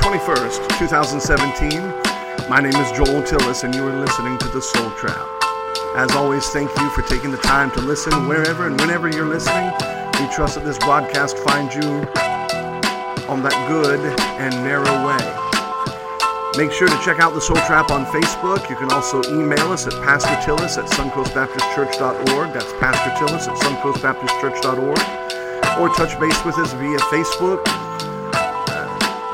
21st, 2017. My name is Joel Tillis, and you are listening to The Soul Trap. As always, thank you for taking the time to listen wherever and whenever you're listening. We trust that this broadcast finds you on that good and narrow way. Make sure to check out The Soul Trap on Facebook. You can also email us at pastortillis@suncoastbaptistchurch.org. That's pastortillis@suncoastbaptistchurch.org. Or touch base with us via Facebook.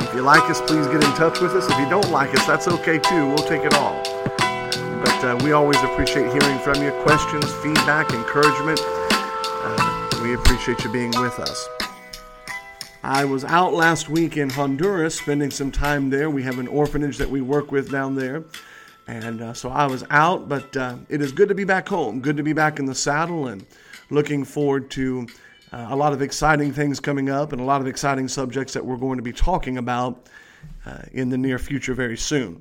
If you like us, please get in touch with us. If you don't like us, that's okay too. We'll take it all. But we always appreciate hearing from you. Questions, feedback, encouragement. We appreciate you being with us. I was out last week in Honduras, spending some time there. We have an orphanage that we work with down there. And so I was out, but it is good to be back home, good to be back in the saddle, and looking forward to a lot of exciting things coming up and a lot of exciting subjects that we're going to be talking about in the near future very soon.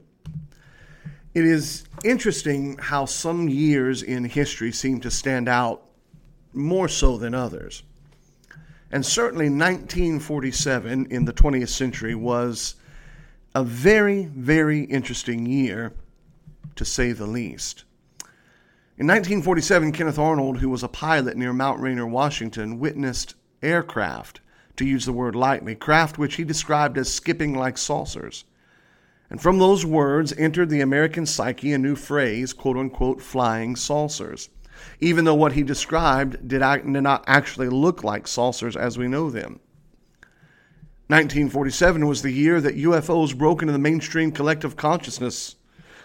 It is interesting how some years in history seem to stand out more so than others. And certainly 1947 in the 20th century was a very, very interesting year, to say the least. In 1947, Kenneth Arnold, who was a pilot near Mount Rainier, Washington, witnessed aircraft, to use the word lightly, craft which he described as skipping like saucers. And from those words entered the American psyche a new phrase, quote-unquote, flying saucers. Even though what he described did not actually look like saucers as we know them. 1947 was the year that UFOs broke into the mainstream collective consciousness,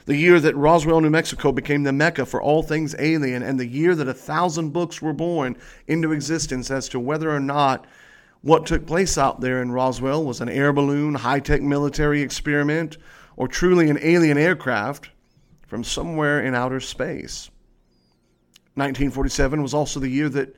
the year that Roswell, New Mexico became the mecca for all things alien, and the year that 1,000 books were born into existence as to whether or not what took place out there in Roswell was an air balloon, high-tech military experiment, or truly an alien aircraft from somewhere in outer space. 1947 was also the year that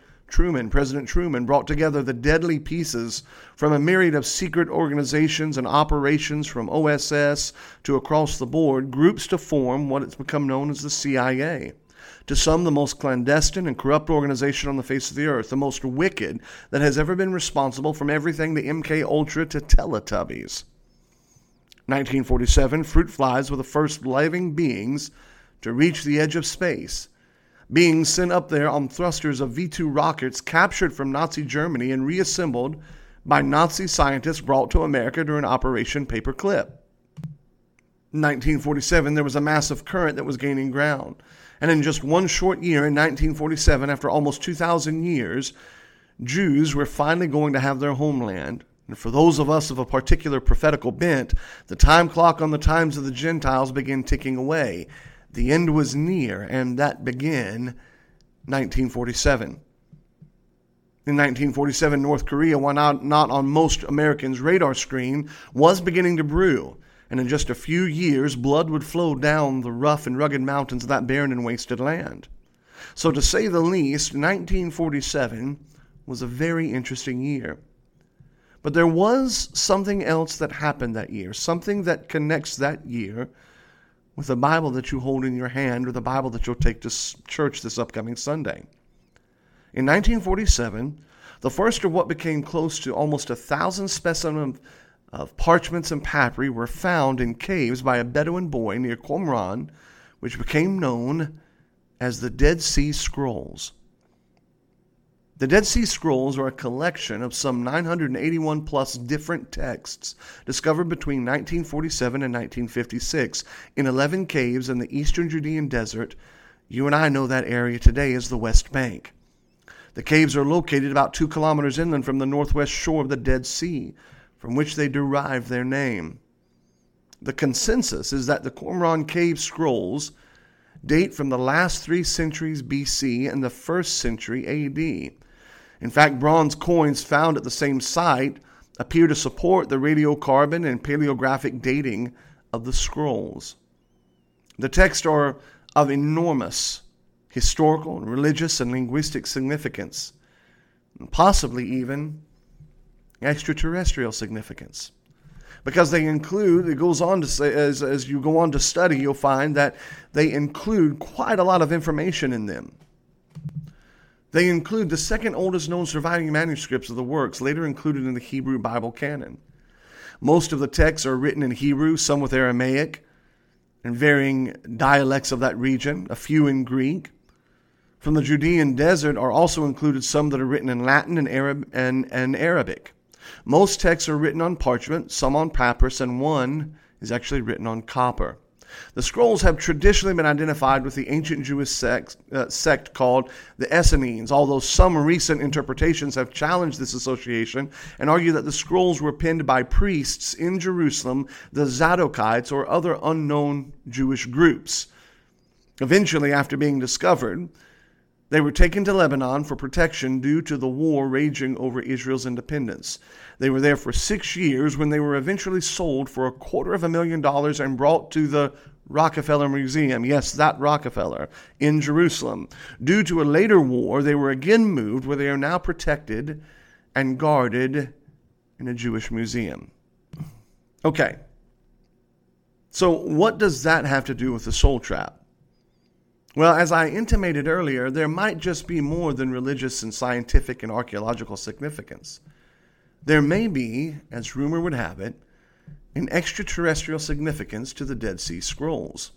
President Truman, brought together the deadly pieces from a myriad of secret organizations and operations from OSS to across the board, groups to form what has become known as the CIA. To some, the most clandestine and corrupt organization on the face of the earth, the most wicked that has ever been responsible from everything to MK Ultra to Teletubbies. 1947, fruit flies were the first living beings to reach the edge of space. Being sent up there on thrusters of V-2 rockets captured from Nazi Germany and reassembled by Nazi scientists brought to America during Operation Paperclip. In 1947, there was a massive current that was gaining ground. And in just one short year in 1947, after almost 2,000 years, Jews were finally going to have their homeland. And for those of us of a particular prophetical bent, the time clock on the times of the Gentiles began ticking away. The end was near, and that began 1947. In 1947, North Korea, while not on most Americans' radar screen, was beginning to brew. And in just a few years, blood would flow down the rough and rugged mountains of that barren and wasted land. So to say the least, 1947 was a very interesting year. But there was something else that happened that year, something that connects that year with the Bible that you hold in your hand or the Bible that you'll take to church this upcoming Sunday. In 1947, the first of what became close to almost 1,000 specimens of parchments and papyri were found in caves by a Bedouin boy near Qumran, which became known as the Dead Sea Scrolls. The Dead Sea Scrolls are a collection of some 981 plus different texts discovered between 1947 and 1956 in 11 caves in the eastern Judean desert. You and I know that area today as the West Bank. The caves are located about 2 kilometers inland from the northwest shore of the Dead Sea, from which they derive their name. The consensus is that the Qumran cave scrolls date from the last 3 centuries B.C. and the 1st century A.D., in fact, bronze coins found at the same site appear to support the radiocarbon and paleographic dating of the scrolls. The texts are of enormous historical, and religious, and linguistic significance, and possibly even extraterrestrial significance. Because they include, it goes on to say, as you go on to study, you'll find that they include quite a lot of information in them. They include the second oldest known surviving manuscripts of the works, later included in the Hebrew Bible canon. Most of the texts are written in Hebrew, some with Aramaic, and varying dialects of that region, a few in Greek. From the Judean desert are also included some that are written in Latin and Arabic. Most texts are written on parchment, some on papyrus, and one is actually written on copper. The scrolls have traditionally been identified with the ancient Jewish sect called the Essenes, although some recent interpretations have challenged this association and argue that the scrolls were penned by priests in Jerusalem, the Zadokites, or other unknown Jewish groups. Eventually, after being discovered, they were taken to Lebanon for protection due to the war raging over Israel's independence. They were there for 6 years when they were eventually sold for $250,000 and brought to the Rockefeller Museum, yes, that Rockefeller, in Jerusalem. Due to a later war, they were again moved where they are now protected and guarded in a Jewish museum. Okay, so what does that have to do with the soul trap? Well, as I intimated earlier, there might just be more than religious and scientific and archaeological significance. There may be, as rumor would have it, an extraterrestrial significance to the Dead Sea Scrolls.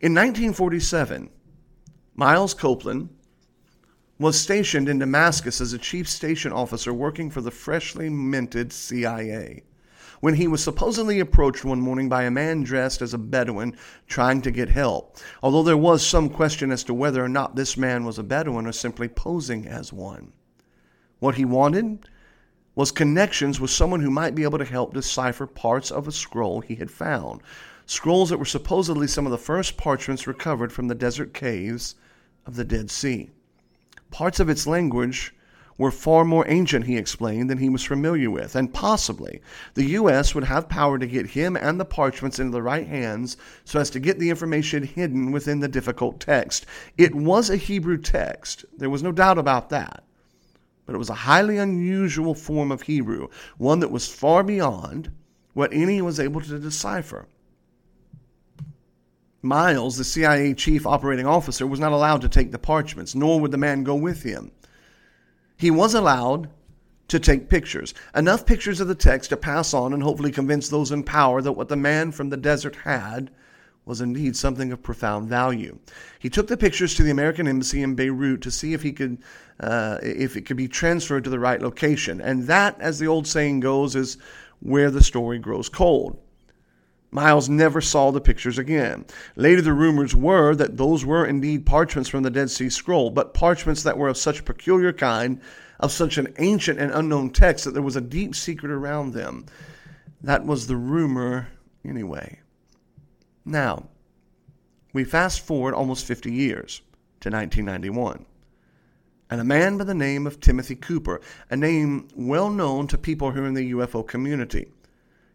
In 1947, Miles Copeland was stationed in Damascus as a chief station officer working for the freshly minted CIA, when he was supposedly approached one morning by a man dressed as a Bedouin trying to get help, although there was some question as to whether or not this man was a Bedouin or simply posing as one. What he wanted was connections with someone who might be able to help decipher parts of a scroll he had found, scrolls that were supposedly some of the first parchments recovered from the desert caves of the Dead Sea. Parts of its language were far more ancient, he explained, than he was familiar with, and possibly the U.S. would have power to get him and the parchments into the right hands so as to get the information hidden within the difficult text. It was a Hebrew text, there was no doubt about that, but it was a highly unusual form of Hebrew, one that was far beyond what any was able to decipher. Miles, the CIA chief operating officer, was not allowed to take the parchments, nor would the man go with him. He was allowed to take pictures, enough pictures of the text to pass on and hopefully convince those in power that what the man from the desert had was indeed something of profound value. He took the pictures to the American embassy in Beirut to see if he could, if it could be transferred to the right location. And that, as the old saying goes, is where the story grows cold. Miles never saw the pictures again. Later, the rumors were that those were indeed parchments from the Dead Sea Scroll, but parchments that were of such a peculiar kind, of such an ancient and unknown text, that there was a deep secret around them. That was the rumor anyway. Now, we fast forward almost 50 years to 1991. And a man by the name of Timothy Cooper, a name well known to people who are in the UFO community.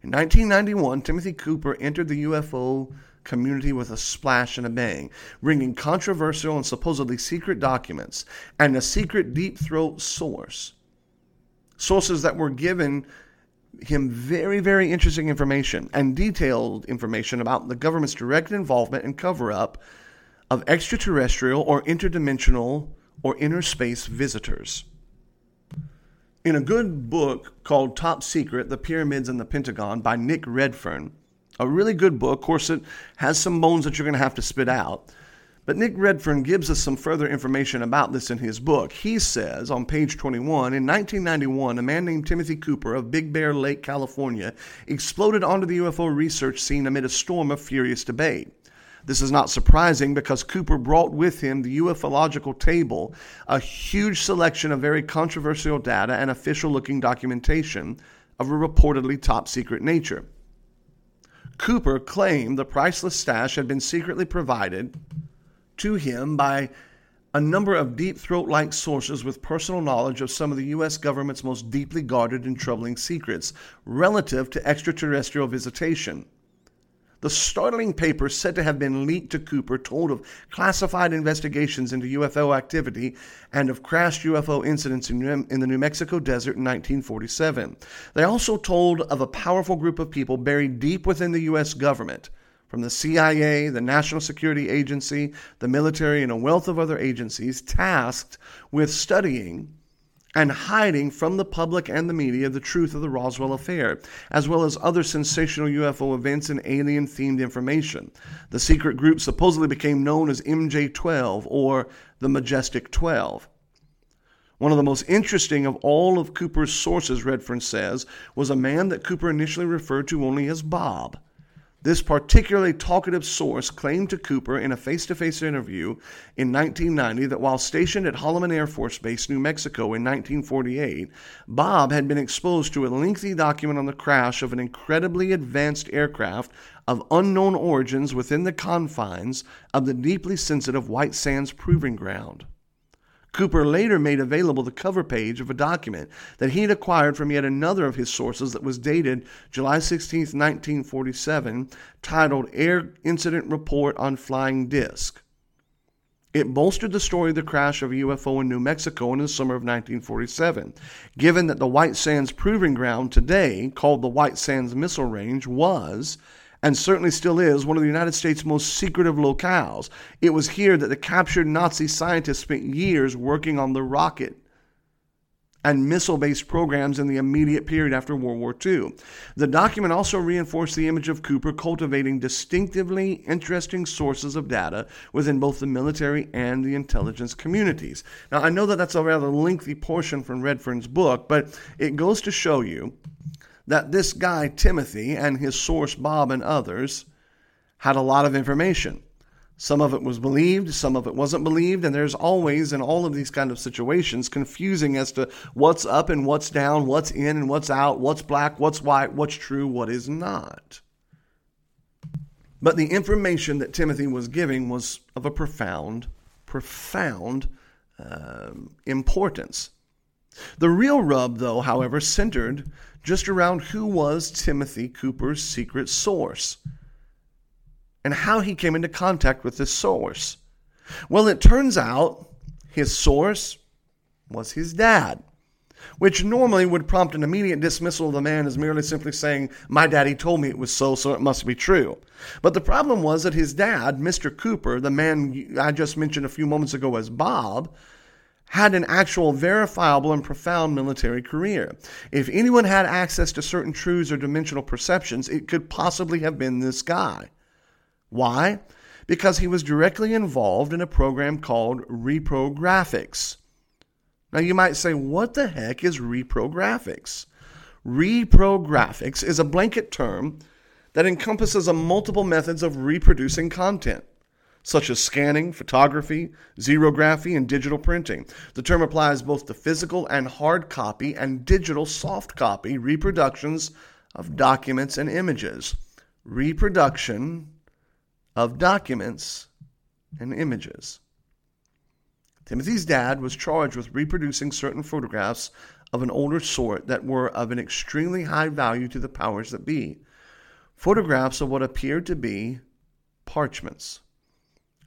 In 1991, Timothy Cooper entered the UFO community with a splash and a bang, bringing controversial and supposedly secret documents and a secret deep throat source. Sources that were given him very, very interesting information and detailed information about the government's direct involvement and cover-up of extraterrestrial or interdimensional or interspace visitors. In a good book called Top Secret, The Pyramids and the Pentagon by Nick Redfern, a really good book, of course it has some bones that you're going to have to spit out, but Nick Redfern gives us some further information about this in his book. He says on page 21, in 1991, a man named Timothy Cooper of Big Bear Lake, California, exploded onto the UFO research scene amid a storm of furious debate. This is not surprising because Cooper brought with him the ufological table, a huge selection of very controversial data and official-looking documentation of a reportedly top-secret nature. Cooper claimed the priceless stash had been secretly provided to him by a number of deep-throat-like sources with personal knowledge of some of the U.S. government's most deeply guarded and troubling secrets relative to extraterrestrial visitation. The startling papers said to have been leaked to Cooper told of classified investigations into UFO activity and of crashed UFO incidents in the New Mexico desert in 1947. They also told of a powerful group of people buried deep within the U.S. government, from the CIA, the National Security Agency, the military, and a wealth of other agencies tasked with studying and hiding from the public and the media the truth of the Roswell affair, as well as other sensational UFO events and alien-themed information. The secret group supposedly became known as MK 12 or the Majestic 12. One of the most interesting of all of Cooper's sources, Redfern says, was a man that Cooper initially referred to only as Bob. This particularly talkative source claimed to Cooper in a face-to-face interview in 1990 that while stationed at Holloman Air Force Base, New Mexico in 1948, Bob had been exposed to a lengthy document on the crash of an incredibly advanced aircraft of unknown origins within the confines of the deeply sensitive White Sands Proving Ground. Cooper later made available the cover page of a document that he had acquired from yet another of his sources that was dated July 16, 1947, titled Air Incident Report on Flying Disc. It bolstered the story of the crash of a UFO in New Mexico in the summer of 1947, given that the White Sands Proving Ground today, called the White Sands Missile Range, was, and certainly still is, one of the United States' most secretive locales. It was here that the captured Nazi scientists spent years working on the rocket and missile-based programs in the immediate period after World War II. The document also reinforced the image of Cooper cultivating distinctively interesting sources of data within both the military and the intelligence communities. Now, I know that that's a rather lengthy portion from Redfern's book, but it goes to show you that this guy, Timothy, and his source, Bob, and others, had a lot of information. Some of it was believed, some of it wasn't believed, and there's always, in all of these kind of situations, confusing as to what's up and what's down, what's in and what's out, what's black, what's white, what's true, what is not. But the information that Timothy was giving was of a profound importance. The real rub, though, however, centered just around who was Timothy Cooper's secret source and how he came into contact with this source. Well, it turns out his source was his dad, which normally would prompt an immediate dismissal of the man as merely simply saying, my daddy told me it was so, so it must be true. But the problem was that his dad, Mr. Cooper, the man I just mentioned a few moments ago as Bob, had an actual verifiable and profound military career. If anyone had access to certain truths or dimensional perceptions, it could possibly have been this guy. Why? Because he was directly involved in a program called Reprographics. Now you might say, what the heck is Reprographics? Reprographics is a blanket term that encompasses multiple methods of reproducing content, such as scanning, photography, xerography, and digital printing. The term applies both to physical and hard copy and digital soft copy reproductions of documents and images. Reproduction of documents and images. Timothy's dad was charged with reproducing certain photographs of an older sort that were of an extremely high value to the powers that be. Photographs of what appeared to be parchments,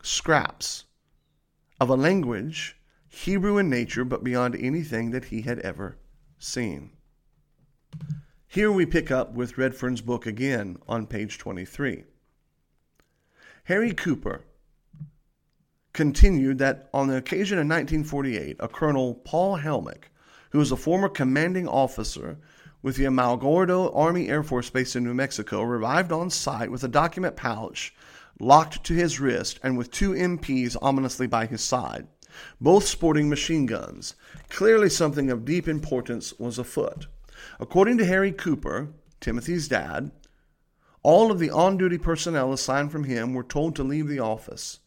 scraps of a language, Hebrew in nature, but beyond anything that he had ever seen. Here we pick up with Redfern's book again on page 23. Harry Cooper continued that on the occasion in 1948, a Colonel Paul Helmick, who was a former commanding officer with the Amalgordo Army Air Force Base in New Mexico, arrived on site with a document pouch locked to his wrist and with two MPs ominously by his side, both sporting machine guns. Clearly something of deep importance was afoot. According to Harry Cooper, Timothy's dad, all of the on-duty personnel assigned from him were told to leave the office,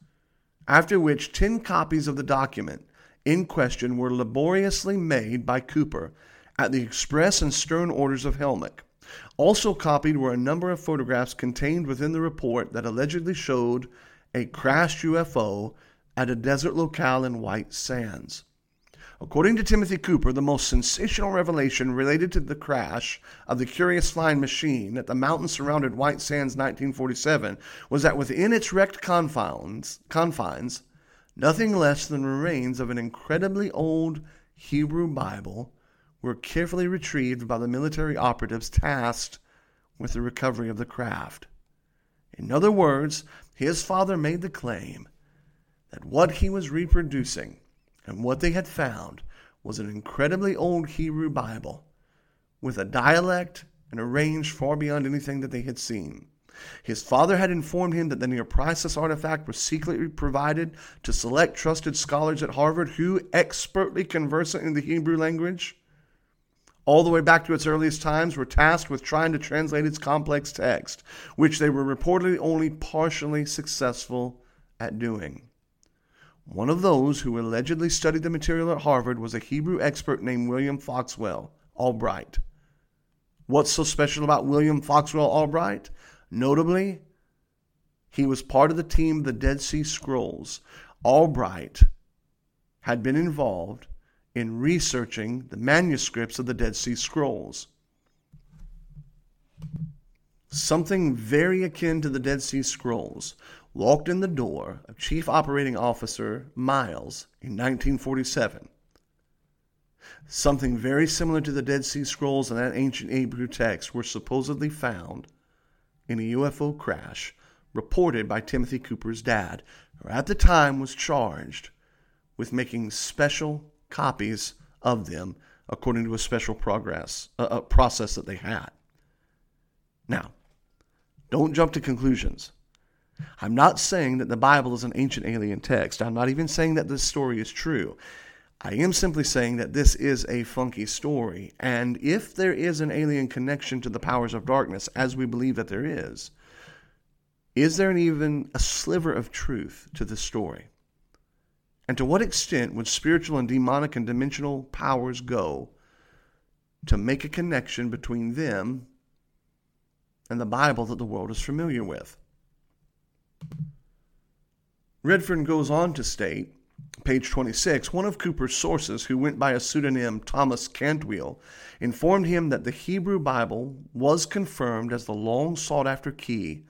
after which 10 copies of the document in question were laboriously made by Cooper at the express and stern orders of Helmick. Also copied were a number of photographs contained within the report that allegedly showed a crashed UFO at a desert locale in White Sands. According to Timothy Cooper, the most sensational revelation related to the crash of the Curious Flying Machine at the mountain-surrounded White Sands 1947 was that within its wrecked confines, nothing less than remains of an incredibly old Hebrew Bible were carefully retrieved by the military operatives tasked with the recovery of the craft. In other words, his father made the claim that what he was reproducing and what they had found was an incredibly old Hebrew Bible with a dialect and a range far beyond anything that they had seen. His father had informed him that the near-priceless artifact was secretly provided to select trusted scholars at Harvard who, expertly conversant in the Hebrew language, all the way back to its earliest times, were tasked with trying to translate its complex text, which they were reportedly only partially successful at doing. One of those who allegedly studied the material at Harvard was a Hebrew expert named William Foxwell Albright. What's so special about William Foxwell Albright? Notably, he was part of the team of the Dead Sea Scrolls. Albright had been involved in researching the manuscripts of the Dead Sea Scrolls. Something very akin to the Dead Sea Scrolls walked in the door of Chief Operating Officer Miles in 1947. Something very similar to the Dead Sea Scrolls and that ancient Hebrew text were supposedly found in a UFO crash reported by Timothy Cooper's dad, who at the time was charged with making special copies of them according to a special process that they had. Now, don't jump to conclusions. I'm not saying that the Bible is an ancient alien text. I'm not even saying that this story is true. I am simply saying that this is a funky story, and if there is an alien connection to the powers of darkness, as we believe that there is there even a sliver of truth to this story? And to what extent would spiritual and demonic and dimensional powers go to make a connection between them and the Bible that the world is familiar with? Redfern goes on to state, page 26, one of Cooper's sources, who went by a pseudonym Thomas Cantwell, informed him that the Hebrew Bible was confirmed as the long-sought-after key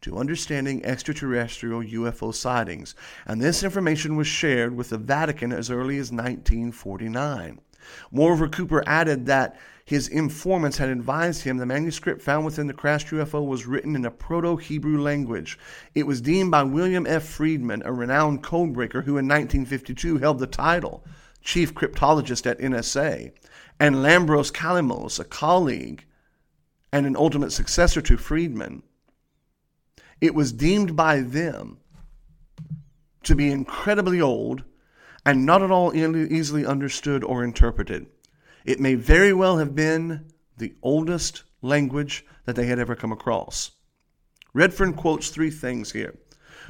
to understanding extraterrestrial UFO sightings, and this information was shared with the Vatican as early as 1949. Moreover, Cooper added that his informants had advised him the manuscript found within the crashed UFO was written in a Proto-Hebrew language. It was deemed by William F. Friedman, a renowned codebreaker who in 1952 held the title Chief Cryptologist at NSA, and Lambros Kalimos, a colleague and an ultimate successor to Friedman, it was deemed by them to be incredibly old and not at all easily understood or interpreted. It may very well have been the oldest language that they had ever come across. Redfern quotes three things here.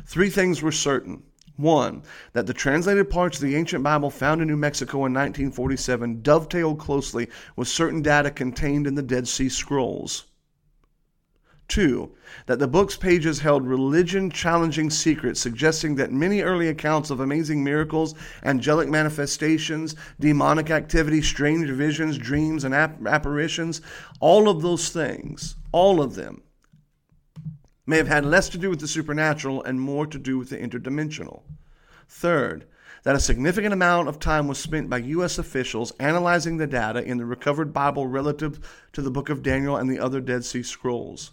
Three things were certain. One, that the translated parts of the ancient Bible found in New Mexico in 1947 dovetailed closely with certain data contained in the Dead Sea Scrolls. Two, that the book's pages held religion-challenging secrets, suggesting that many early accounts of amazing miracles, angelic manifestations, demonic activity, strange visions, dreams, and apparitions, all of those things, all of them, may have had less to do with the supernatural and more to do with the interdimensional. Third, that a significant amount of time was spent by U.S. officials analyzing the data in the recovered Bible relative to the Book of Daniel and the other Dead Sea Scrolls.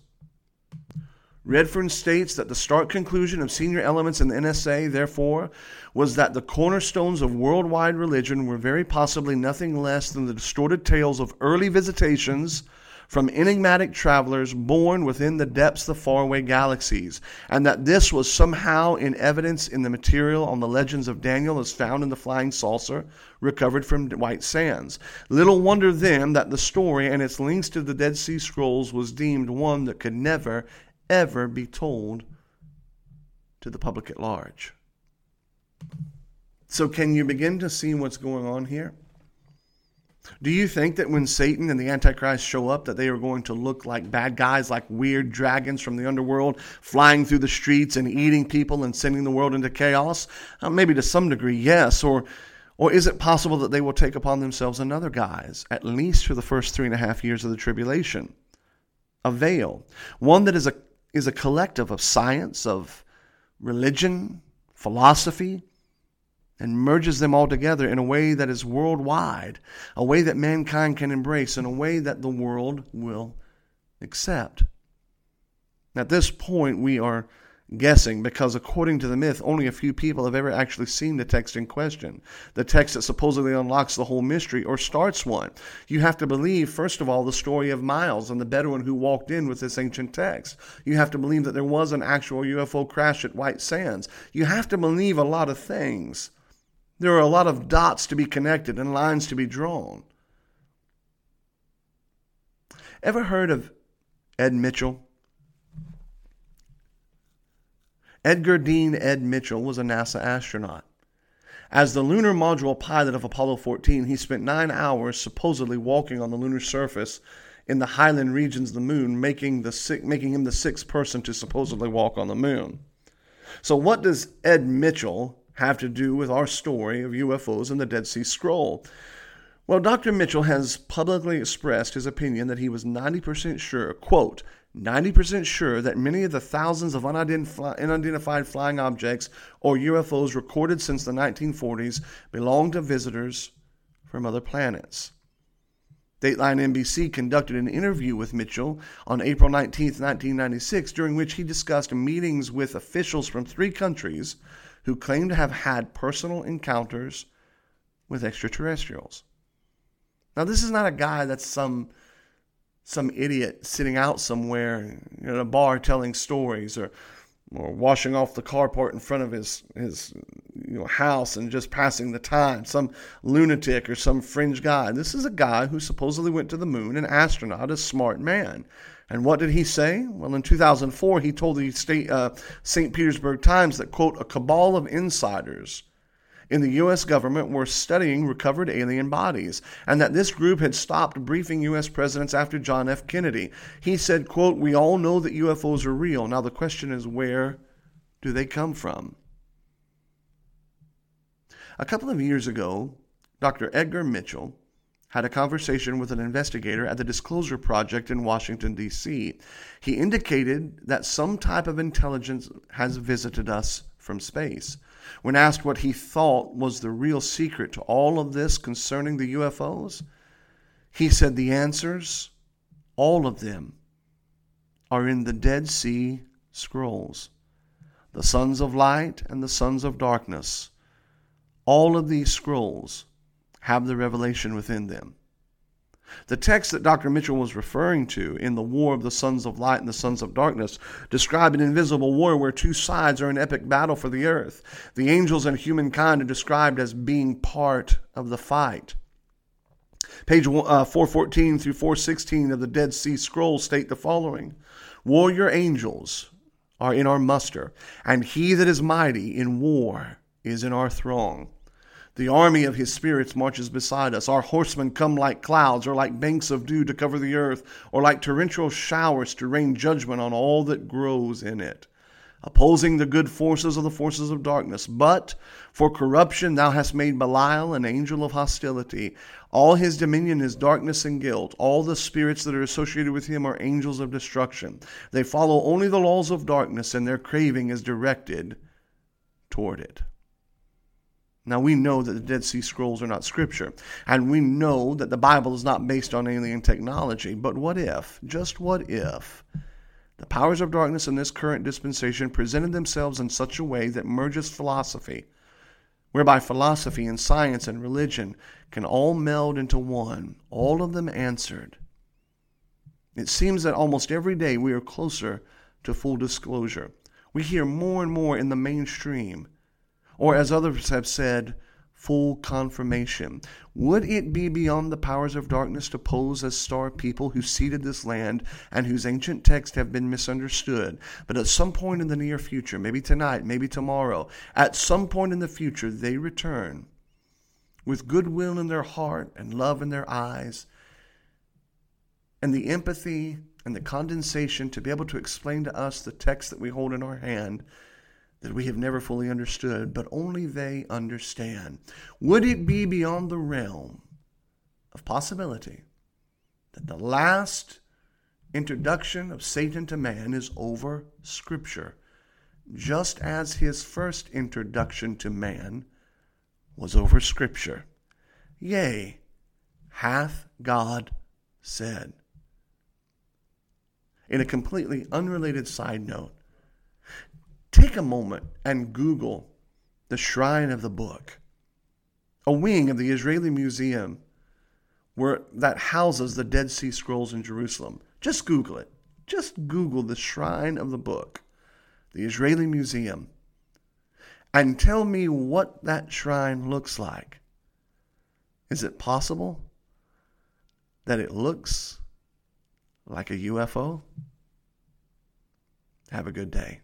Redfern states that the stark conclusion of senior elements in the NSA, therefore, was that the cornerstones of worldwide religion were very possibly nothing less than the distorted tales of early visitations from enigmatic travelers born within the depths of faraway galaxies, and that this was somehow in evidence in the material on the legends of Daniel as found in the flying saucer recovered from White Sands. Little wonder then that the story and its links to the Dead Sea Scrolls was deemed one that could never, ever be told to the public at large. So can you begin to see what's going on here? Do you think that when Satan and the Antichrist show up that they are going to look like bad guys, like weird dragons from the underworld, flying through the streets and eating people and sending the world into chaos? Maybe to some degree, yes. Or is it possible that they will take upon themselves another guise, at least for the first 3.5 years of the tribulation? A veil. One that is a collective of science, of religion, philosophy, and merges them all together in a way that is worldwide, a way that mankind can embrace, in a way that the world will accept. At this point, we are guessing because, according to the myth, only a few people have ever actually seen the text in question, the text that supposedly unlocks the whole mystery or starts one. You have to believe, first of all, the story of Miles and the Bedouin who walked in with this ancient text. You have to believe that there was an actual UFO crash at White Sands. You have to believe a lot of things. There are a lot of dots to be connected and lines to be drawn. Ever heard of Ed Mitchell? Edgar Dean Ed Mitchell was a NASA astronaut. As the lunar module pilot of Apollo 14, he spent 9 hours supposedly walking on the lunar surface in the highland regions of the moon, making him the sixth person to supposedly walk on the moon. So what does Ed Mitchell have to do with our story of UFOs and the Dead Sea Scroll? Well, Dr. Mitchell has publicly expressed his opinion that he was 90% sure, quote, 90% sure that many of the thousands of unidentified flying objects or UFOs recorded since the 1940s belonged to visitors from other planets. Dateline NBC conducted an interview with Mitchell on April 19, 1996, during which he discussed meetings with officials from 3 countries who claimed to have had personal encounters with extraterrestrials. Now, this is not a guy that's some idiot sitting out somewhere in a bar telling stories or washing off the carport in front of his house and just passing the time, some lunatic or some fringe guy. This is a guy who supposedly went to the moon, an astronaut, a smart man. And what did he say? Well, in 2004, he told the St. Petersburg Times that, quote, a cabal of insiders in the U.S. government were studying recovered alien bodies, and that this group had stopped briefing U.S. presidents after John F. Kennedy. He said, quote, we all know that UFOs are real. Now the question is, where do they come from? A couple of years ago, Dr. Edgar Mitchell had a conversation with an investigator at the Disclosure Project in Washington, D.C. He indicated that some type of intelligence has visited us from space. When asked what he thought was the real secret to all of this concerning the UFOs, he said the answers, all of them, are in the Dead Sea Scrolls, the Sons of Light and the Sons of Darkness. All of these scrolls have the revelation within them. The text that Dr. Mitchell was referring to in the War of the Sons of Light and the Sons of Darkness described an invisible war where 2 sides are in epic battle for the earth. The angels and humankind are described as being part of the fight. Page 414 through 416 of the Dead Sea Scrolls state the following. Warrior angels are in our muster, and he that is mighty in war is in our throng. The army of his spirits marches beside us. Our horsemen come like clouds or like banks of dew to cover the earth or like torrential showers to rain judgment on all that grows in it, opposing the good forces of the forces of darkness. But for corruption thou hast made Belial an angel of hostility. All his dominion is darkness and guilt. All the spirits that are associated with him are angels of destruction. They follow only the laws of darkness, and their craving is directed toward it. Now, we know that the Dead Sea Scrolls are not scripture, and we know that the Bible is not based on alien technology. But what if, just what if, the powers of darkness in this current dispensation presented themselves in such a way that merges philosophy, whereby philosophy and science and religion can all meld into one, all of them answered? It seems that almost every day we are closer to full disclosure. We hear more and more in the mainstream, or as others have said, full confirmation. Would it be beyond the powers of darkness to pose as star people who seeded this land and whose ancient texts have been misunderstood? But at some point in the near future, maybe tonight, maybe tomorrow, at some point in the future, they return with goodwill in their heart and love in their eyes and the empathy and the condensation to be able to explain to us the text that we hold in our hand that we have never fully understood, but only they understand. Would it be beyond the realm of possibility that the last introduction of Satan to man is over Scripture, just as his first introduction to man was over Scripture? Yea, hath God said. In a completely unrelated side note, take a moment and Google the Shrine of the Book, a wing of the Israeli Museum where that houses the Dead Sea Scrolls in Jerusalem. Just Google it. Just Google the Shrine of the Book, the Israeli Museum, and tell me what that shrine looks like. Is it possible that it looks like a UFO? Have a good day.